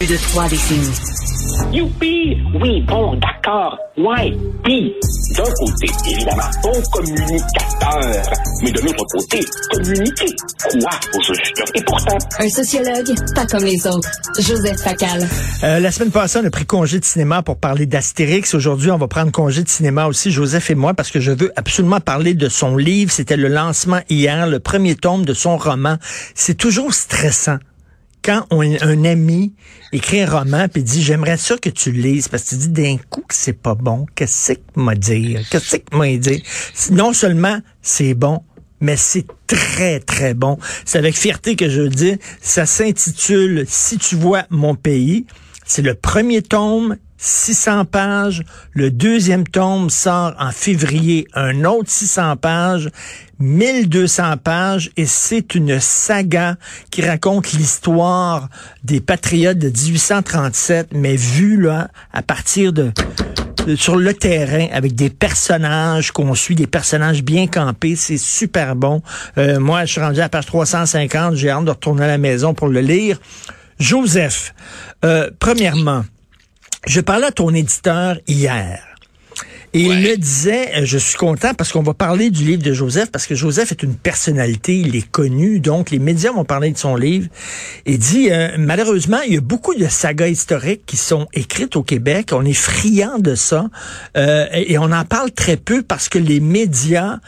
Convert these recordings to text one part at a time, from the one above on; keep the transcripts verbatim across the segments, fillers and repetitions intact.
Plus de trois décennies. Youpi! Oui, bon, d'accord. Ouais, pis. D'un côté, évidemment, bon communicateur. Mais de l'autre côté, communiquer. Quoi, au juste? Et pourtant... Un sociologue, pas comme les autres. Joseph Facal. Euh, la semaine passée, on a pris congé de cinéma pour parler d'Astérix. Aujourd'hui, on va prendre congé de cinéma aussi, Joseph et moi, parce que je veux absolument parler de son livre. C'était le lancement hier, le premier tome de son roman. C'est toujours stressant. Quand on, un ami écrit un roman puis dit « J'aimerais ça que tu le lises » parce que tu dis d'un coup que c'est pas bon, qu'est-ce que m'a dit? Qu'est-ce que m'a dit? Non seulement c'est bon, mais c'est très, très bon. C'est avec fierté que je le dis. Ça s'intitule « Si tu vois mon pays ». C'est le premier tome, six cents pages. Le deuxième tome sort en février, un autre six cents pages, mille deux cents pages. Et c'est une saga qui raconte l'histoire des patriotes de dix-huit cent trente-sept, mais vue là, à partir de... sur le terrain, avec des personnages qu'on suit, des personnages bien campés. C'est super bon. Euh, moi, je suis rendu à la page trois cent cinquante. J'ai hâte de retourner à la maison pour le lire. Joseph, euh, premièrement, je parlais à ton éditeur hier et ouais. Il me disait, je suis content parce qu'on va parler du livre de Joseph, parce que Joseph est une personnalité, il est connu, donc les médias vont parler de son livre. Il dit, euh, malheureusement, il y a beaucoup de sagas historiques qui sont écrites au Québec, on est friand de ça euh, et, et on en parle très peu parce que les médias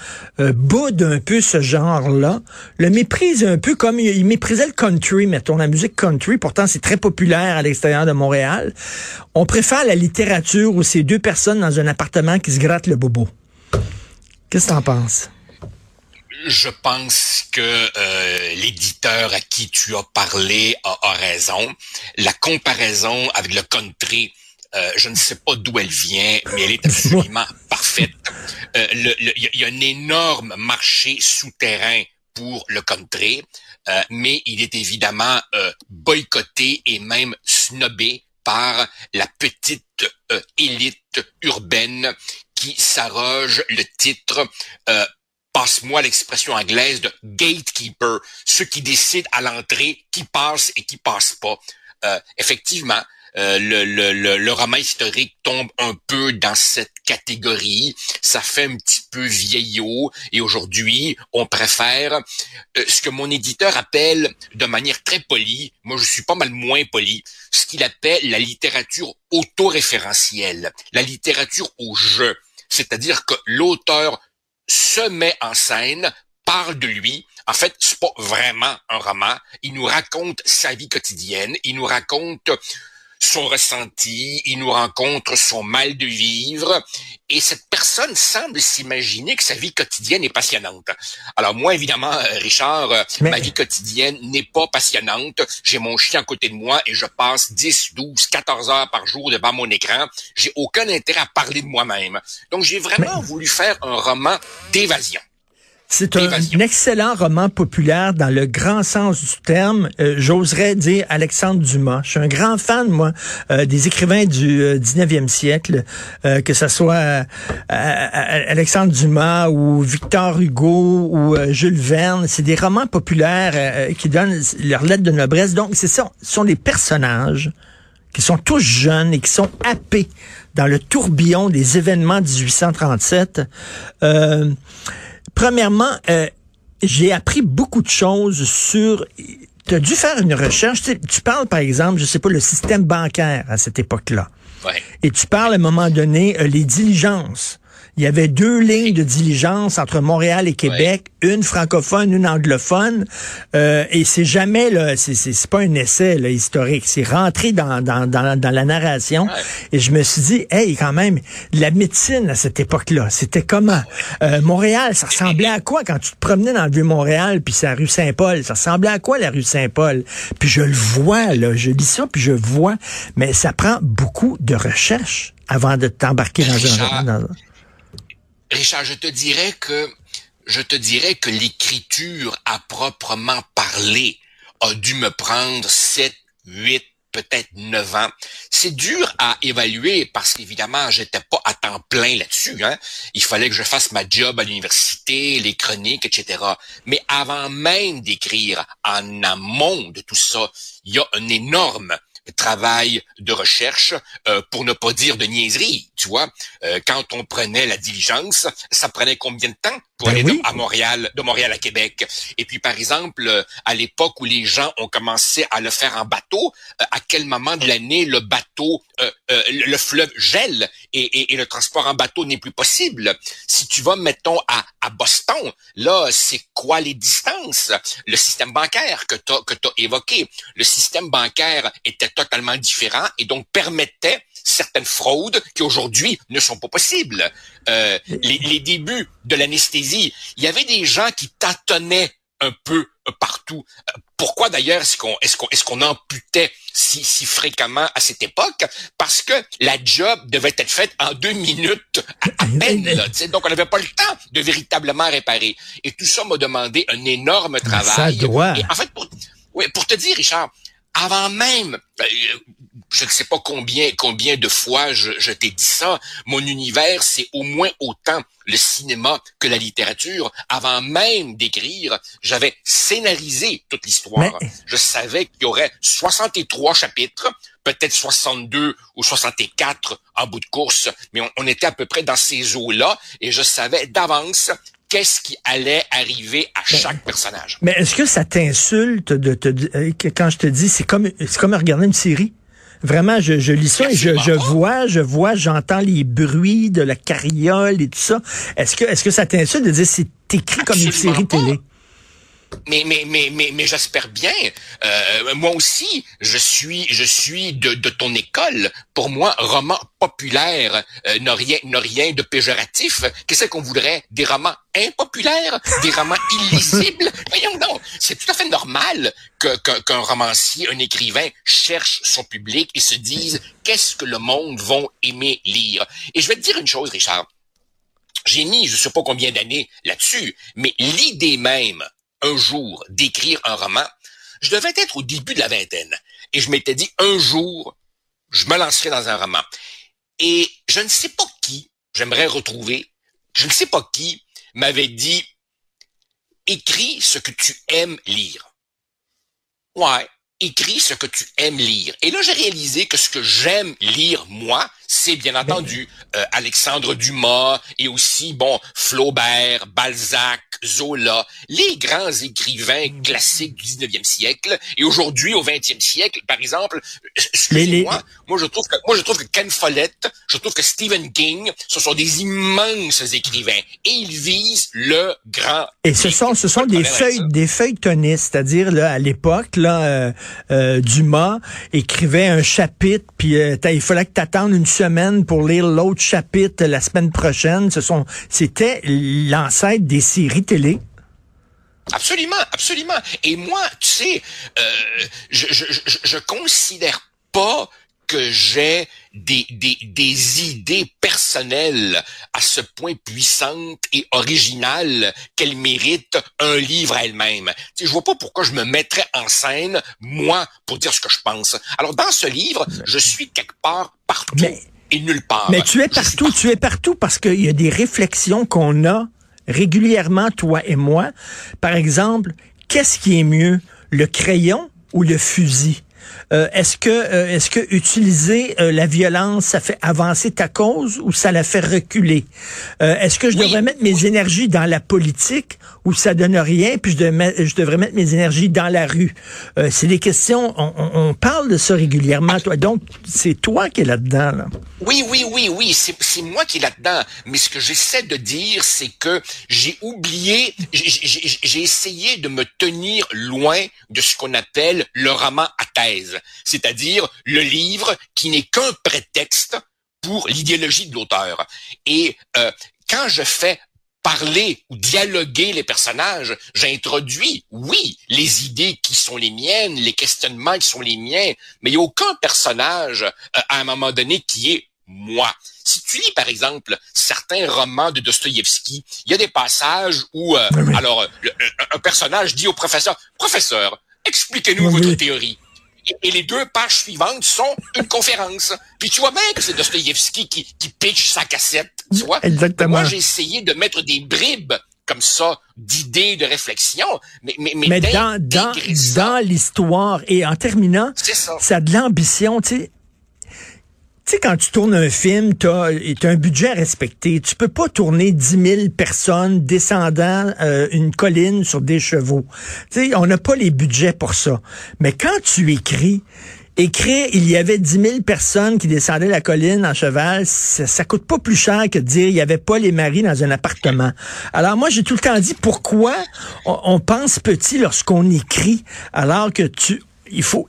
euh, boudent un peu ce genre-là, le méprisent un peu comme il, il méprisait le country, mettons, la musique country, pourtant c'est très populaire à l'extérieur de Montréal. On préfère la littérature où c'est deux personnes dans un appartement qui se gratte le bobo. Qu'est-ce que t'en penses? Je pense que euh, l'éditeur à qui tu as parlé a, a raison. La comparaison avec le country, euh, je ne sais pas d'où elle vient, mais elle est absolument parfaite. Euh, le, le, y, y a un énorme marché souterrain pour le country, euh, mais il est évidemment euh, boycotté et même snobé par la petite euh, élite urbaine qui s'arroge le titre, euh, passe-moi l'expression anglaise, de gatekeeper, ceux qui décident à l'entrée qui passe et qui passe pas. Euh, effectivement, euh, le, le, le, le roman historique tombe un peu dans cette catégorie, ça fait un petit peu vieillot, et aujourd'hui, on préfère euh, ce que mon éditeur appelle, de manière très polie, moi je suis pas mal moins poli, ce qu'il appelle la littérature autoréférentielle, la littérature au jeu, c'est-à-dire que l'auteur se met en scène, parle de lui. En fait, c'est pas vraiment un roman, il nous raconte sa vie quotidienne, il nous raconte son ressenti, il nous rencontre son mal de vivre, et cette personne semble s'imaginer que sa vie quotidienne est passionnante. Alors moi, évidemment, Richard, mais... ma vie quotidienne n'est pas passionnante. J'ai mon chien à côté de moi et je passe dix, douze, quatorze heures par jour devant mon écran. J'ai aucun intérêt à parler de moi-même. Donc j'ai vraiment mais... voulu faire un roman d'évasion. C'est un, un excellent roman populaire dans le grand sens du terme. Euh, j'oserais dire Alexandre Dumas. Je suis un grand fan, moi, euh, des écrivains du euh, dix-neuvième siècle, euh, que ce soit euh, euh, Alexandre Dumas ou Victor Hugo ou euh, Jules Verne. C'est des romans populaires euh, qui donnent leur lettre de noblesse. Donc, c'est ça, ce sont des personnages qui sont tous jeunes et qui sont happés dans le tourbillon des événements dix-huit cent trente-sept. Euh... Premièrement, euh, j'ai appris beaucoup de choses sur... Tu as dû faire une recherche. Tu, sais, tu parles, par exemple, je sais pas, le système bancaire à cette époque-là. Ouais. Et tu parles, à un moment donné, euh, les diligences. Il y avait deux lignes de diligence entre Montréal et Québec, ouais. Une francophone, une anglophone. Euh, et c'est jamais, là, c'est, c'est, c'est pas un essai là, historique, c'est rentré dans, dans, dans, dans la narration. Ouais. Et je me suis dit, hey, quand même, la médecine à cette époque-là, c'était comment? Euh, Montréal, ça ressemblait à quoi quand tu te promenais dans le Vieux-Montréal, puis c'est la rue Saint-Paul? Ça ressemblait à quoi, la rue Saint-Paul? Puis je le vois, là, je lis ça, puis je vois. Mais ça prend beaucoup de recherche avant de t'embarquer dans un... Dans... Richard, je te dirais que je te dirais que l'écriture à proprement parler a dû me prendre sept, huit, peut-être neuf ans. C'est dur à évaluer parce qu'évidemment, j'étais pas à temps plein là-dessus, hein. Il fallait que je fasse ma job à l'université, les chroniques, et cetera. Mais avant même d'écrire, en amont de tout ça, il y a un énorme travail de recherche, euh, pour ne pas dire de niaiserie, tu vois. Euh, quand on prenait la diligence, ça prenait combien de temps pour ben aller oui. de, à Montréal, de Montréal à Québec? Et puis, par exemple, à l'époque où les gens ont commencé à le faire en bateau, euh, à quel moment de l'année le bateau, euh, euh, le fleuve gèle et, et, et le transport en bateau n'est plus possible? Si tu vas, mettons, à, à Boston, là, c'est quoi les distances? Le système bancaire que tu as, que tu as évoqué, le système bancaire était totalement différent et donc permettait certaines fraudes qui aujourd'hui ne sont pas possibles. Euh, les, les débuts de l'anesthésie, il y avait des gens qui tâtonnaient un peu partout. Pourquoi d'ailleurs est-ce qu'on est-ce qu'on est-ce qu'on amputait si si fréquemment à cette époque? Parce que la job devait être faite en deux minutes à, à peine, là, donc on n'avait pas le temps de véritablement réparer. Et tout ça m'a demandé un énorme travail. Ça doit. Et en fait, pour, oui, pour te dire, Richard, avant même, je ne sais pas combien combien de fois je, je t'ai dit ça, mon univers, c'est au moins autant le cinéma que la littérature. Avant même d'écrire, j'avais scénarisé toute l'histoire. Mais... Je savais qu'il y aurait soixante-trois chapitres, peut-être soixante-deux ou soixante-quatre en bout de course, mais on, on était à peu près dans ces eaux-là, et je savais d'avance qu'est-ce qui allait arriver à chaque mais, personnage. Mais est-ce que ça t'insulte de te quand je te dis c'est comme c'est comme regarder une série? Vraiment, je, je lis ça et je, je vois, je vois, j'entends les bruits de la carriole et tout ça. Est-ce que est-ce que ça t'insulte de dire c'est écrit comme une série pas. Télé? Mais mais mais mais mais j'espère bien. Euh, moi aussi, je suis je suis de de ton école. Pour moi, roman populaire euh, n'a rien n'a rien de péjoratif. Qu'est-ce qu'on voudrait? Des romans impopulaires, des romans illisibles. Voyons donc, c'est tout à fait normal que, que qu'un romancier, un écrivain cherche son public et se dise qu'est-ce que le monde vont aimer lire. Et je vais te dire une chose, Richard. J'ai mis je sais pas combien d'années là-dessus, mais l'idée même un jour d'écrire un roman, je devais être au début de la vingtaine. Et je m'étais dit, un jour, je me lancerai dans un roman. Et je ne sais pas qui, j'aimerais retrouver, je ne sais pas qui m'avait dit, écris ce que tu aimes lire. Ouais, écris ce que tu aimes lire. Et là, j'ai réalisé que ce que j'aime lire, moi, c'est bien entendu euh, Alexandre Dumas et aussi, bon, Flaubert, Balzac, Zola, les grands écrivains classiques du dix-neuvième siècle. Et aujourd'hui, au vingtième siècle, par exemple, excusez-moi, moi je trouve que moi je trouve que Ken Follett, je trouve que Stephen King, ce sont des immenses écrivains. Et ils visent le grand. Et ce sont ce sont des feuilles des feuilletonistes, c'est-à-dire là à l'époque là, euh, euh, Dumas écrivait un chapitre, puis euh, il fallait que t'attendes une semaine pour lire l'autre chapitre la semaine prochaine. Ce sont c'était l'ancêtre des séries télé. Absolument, absolument. Et moi, tu sais, euh, je, je, je, je considère pas que j'ai des, des, des idées personnelles à ce point puissantes et originales qu'elles méritent un livre à elles-mêmes. Tu sais, je vois pas pourquoi je me mettrais en scène, moi, pour dire ce que je pense. Alors, dans ce livre, je suis quelque part partout mais, et nulle part. Mais tu es partout, partout. Tu es partout parce qu'il y a des réflexions qu'on a régulièrement, toi et moi. Par exemple, qu'est-ce qui est mieux, le crayon ou le fusil? Euh, est-ce que euh, est-ce que utiliser euh, la violence, ça fait avancer ta cause ou ça la fait reculer? Euh, est-ce que je oui. devrais mettre mes énergies dans la politique ou ça donne rien, puis je devrais, je devrais mettre mes énergies dans la rue? Euh, c'est des questions, on, on, on parle de ça régulièrement, toi. Donc, c'est toi qui es là-dedans, là. Oui, oui, oui, oui, c'est, c'est moi qui est là-dedans. Mais ce que j'essaie de dire, c'est que j'ai oublié, j'ai, j'ai, j'ai essayé de me tenir loin de ce qu'on appelle le roman à thèse, c'est-à-dire le livre qui n'est qu'un prétexte pour l'idéologie de l'auteur. Et euh, quand je fais parler ou dialoguer les personnages, j'introduis, oui, les idées qui sont les miennes, les questionnements qui sont les miens, mais il n'y a aucun personnage, euh, à un moment donné, qui est moi. Si tu lis, par exemple, certains romans de Dostoïevski, il y a des passages où, euh, oui. alors, le, un personnage dit au professeur, « Professeur, expliquez-nous oui. votre théorie. » Et les deux pages suivantes sont une conférence. Puis tu vois bien que c'est Dostoïevski qui, qui pitch sa cassette, tu vois. Exactement. Moi, j'ai essayé de mettre des bribes comme ça d'idées, de réflexion, mais mais mais, mais dans dans, dans l'histoire. Et en terminant, ça. ça a de l'ambition, tu sais. Tu sais, quand tu tournes un film, t'as, t'as un budget à respecter. Tu peux pas tourner dix mille personnes descendant euh, une colline sur des chevaux. Tu sais, on n'a pas les budgets pour ça. Mais quand tu écris, écrire, il y avait dix mille personnes qui descendaient la colline en cheval, ça, ça coûte pas plus cher que de dire il y avait pas les maris dans un appartement. Alors moi, j'ai tout le temps dit pourquoi on, on pense petit lorsqu'on écrit, alors que tu... Il faut,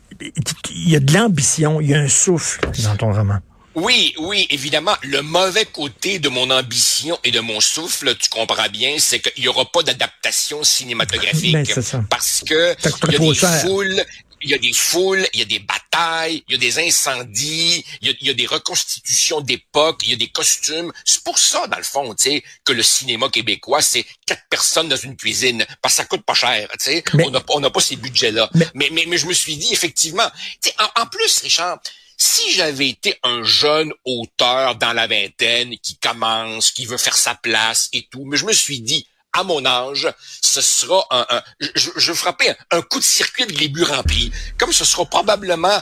il y a de l'ambition, il y a un souffle dans ton roman. Oui, oui, évidemment. Le mauvais côté de mon ambition et de mon souffle, tu comprends bien, c'est qu'il n'y aura pas d'adaptation cinématographique. Ben, c'est ça. Parce que il y a des foules, il y a des foules, il y a des batailles, il y a des incendies, il y a, il y a des reconstitutions d'époque, il y a des costumes. C'est pour ça, dans le fond, tu sais, que le cinéma québécois, c'est quatre personnes dans une cuisine, parce que ça coûte pas cher, tu sais. Mais... On n'a on n'a pas ces budgets-là. Mais... Mais, mais, mais je me suis dit, effectivement, tu sais, en, en plus, Richard... Si j'avais été un jeune auteur dans la vingtaine qui commence, qui veut faire sa place et tout, mais je me suis dit, à mon âge, ce sera un... un je, je frappais un coup de circuit de l'ébut rempli, comme ce sera probablement...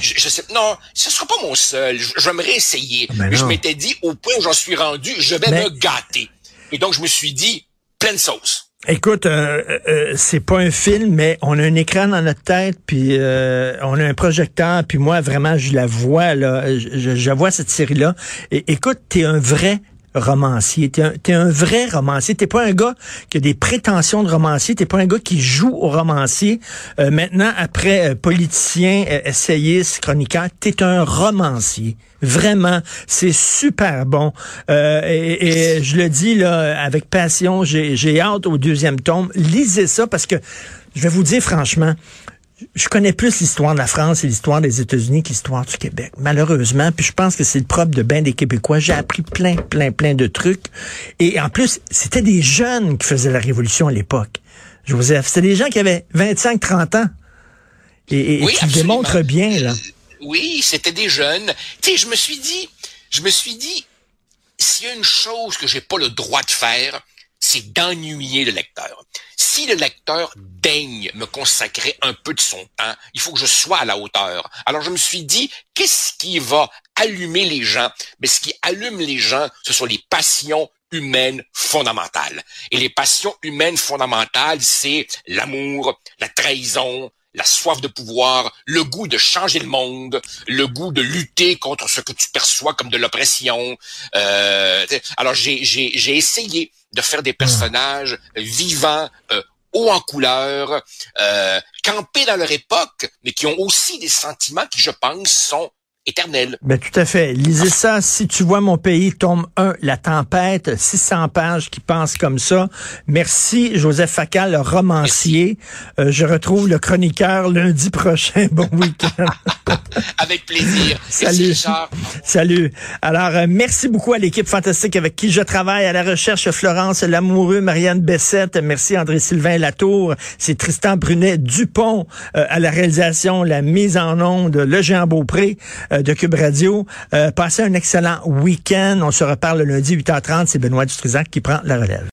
Je, je sais, non, ce sera pas mon seul, je, je vais me réessayer. Mais, mais je m'étais dit, au point où j'en suis rendu, je vais mais... me gâter. Et donc, je me suis dit, pleine sauce. Écoute, euh, euh, c'est pas un film, mais on a un écran dans notre tête, puis euh, on a un projecteur, puis moi, vraiment, je la vois, là, je, je vois cette série-là. Et, écoute, t'es un vrai romancier, t'es un, t'es un vrai romancier, t'es pas un gars qui a des prétentions de romancier, t'es pas un gars qui joue au romancier. Euh, maintenant, après euh, politicien, euh, essayiste, chroniqueur, t'es un romancier. Vraiment, c'est super bon. Euh, et, et je le dis là avec passion, j'ai, j'ai hâte au deuxième tome. Lisez ça parce que, je vais vous dire franchement, je connais plus l'histoire de la France et l'histoire des États-Unis que l'histoire du Québec, malheureusement. Puis je pense que c'est le propre de ben des Québécois. J'ai appris plein, plein, plein de trucs. Et en plus, c'était des jeunes qui faisaient la Révolution à l'époque. Joseph, c'était des gens qui avaient vingt-cinq à trente ans. Et, et oui, qui le démontrent bien, là. Oui, c'était des jeunes. Tu sais, je me suis dit, je me suis dit, s'il y a une chose que j'ai pas le droit de faire, c'est d'ennuyer le lecteur. Si le lecteur daigne me consacrer un peu de son temps, il faut que je sois à la hauteur. Alors je me suis dit, qu'est-ce qui va allumer les gens? Mais ce qui allume les gens, ce sont les passions humaines fondamentales. Et les passions humaines fondamentales, c'est l'amour, la trahison, la soif de pouvoir, le goût de changer le monde, le goût de lutter contre ce que tu perçois comme de l'oppression. Euh, alors j'ai, j'ai, j'ai essayé de faire des personnages vivants, euh, hauts en couleur, euh, campés dans leur époque, mais qui ont aussi des sentiments qui, je pense, sont éternels. Ben, tout à fait. Lisez ça. Si tu vois mon pays, tome un, La tempête, six cents pages qui pensent comme ça. Merci, Joseph Facal, le romancier. Euh, je retrouve le chroniqueur lundi prochain. Bon week-end. Avec plaisir. Salut. Salut. Alors, euh, merci beaucoup à l'équipe fantastique avec qui je travaille, à la recherche Florence Lamoureux, Marianne Bessette. Merci, André-Sylvain Latour. C'est Tristan Brunet Dupont euh, à la réalisation, la mise en onde, le Géant Beaupré euh, de Cube Radio. Euh, passez un excellent week-end. On se reparle le lundi huit heures trente. C'est Benoît Dutrisac qui prend la relève.